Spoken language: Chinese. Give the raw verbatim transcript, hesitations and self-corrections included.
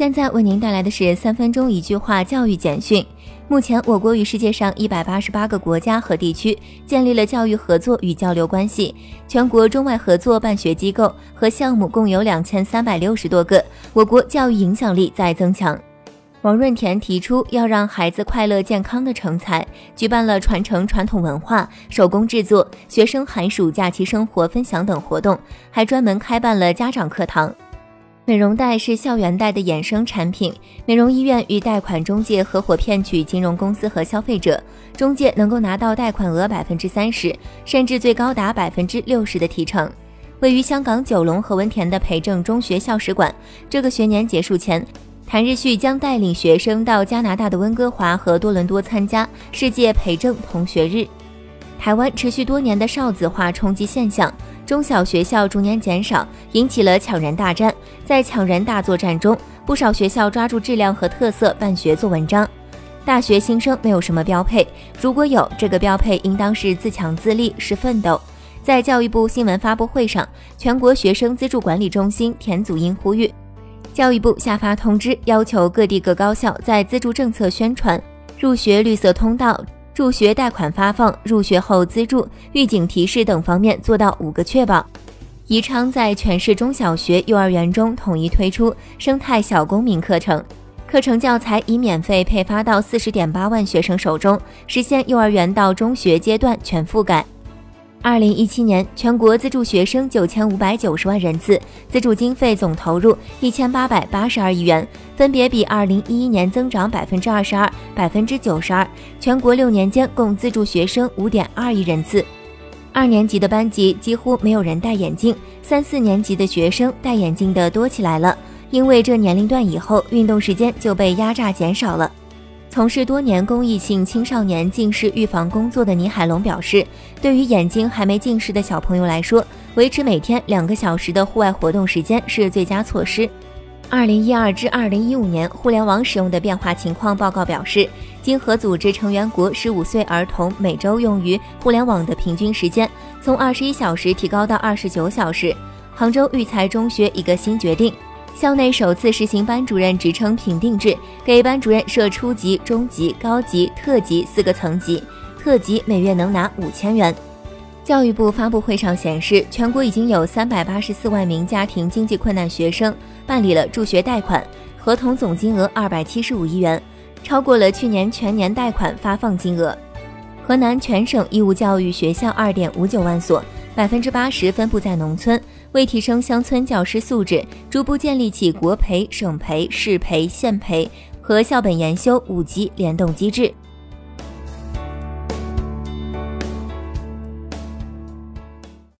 现在为您带来的是三分钟一句话教育简讯。目前，我国与世界上一百八十八个国家和地区建立了教育合作与交流关系，全国中外合作办学机构和项目共有两千三百六十多个，我国教育影响力在增强。王润田提出要让孩子快乐健康的成才，举办了传承传统文化、手工制作、学生寒暑假期生活分享等活动，还专门开办了家长课堂。美容贷是校园贷的衍生产品，美容医院与贷款中介合伙骗取金融公司和消费者，中介能够拿到贷款额 百分之三十 甚至最高达 百分之六十 的提成。位于香港九龙何文田的培正中学校史馆，这个学年结束前，谭日旭将带领学生到加拿大的温哥华和多伦多参加世界培正同学日。台湾持续多年的少子化冲击现象，中小学校逐年减少，引起了抢人大战。在抢人大作战中，不少学校抓住质量和特色办学做文章。大学新生没有什么标配，如果有，这个标配应当是自强自立，是奋斗。在教育部新闻发布会上，全国学生资助管理中心田祖英呼吁，教育部下发通知，要求各地各高校在资助政策宣传、入学绿色通道、助学贷款发放、入学后资助、预警提示等方面做到五个确保。宜昌在全市中小学、幼儿园中统一推出生态小公民课程，课程教材已免费配发到 四十点八 万学生手中，实现幼儿园到中学阶段全覆盖。二零一七年，全国资助学生九千五百九十万人次，资助经费总投入一千八百八十二亿元，分别比二零一一年增长 百分之二十二、百分之九十二， 全国六年间共资助学生 五点二 亿人次。二年级的班级几乎没有人戴眼镜，三四年级的学生戴眼镜的多起来了，因为这年龄段以后运动时间就被压榨减少了。从事多年公益性青少年近视预防工作的倪海龙表示，对于眼睛还没近视的小朋友来说，维持每天两个小时的户外活动时间是最佳措施。二零一二至二零一五年互联网使用的变化情况报告表示，经合组织成员国十五岁儿童每周用于互联网的平均时间从二十一小时提高到二十九小时。杭州育才中学一个新决定，校内首次实行班主任职称评定制，给班主任设初级、中级、高级、特级四个层级，特级每月能拿五千元。教育部发布会上显示，全国已经有三百八十四万名家庭经济困难学生办理了助学贷款，合同总金额二百七十五亿元，超过了去年全年贷款发放金额。河南全省义务教育学校 二点五九 万所， 百分之八十 分布在农村。为提升乡村教师素质，逐步建立起国培、省培、市培、县培和校本研修五级联动机制。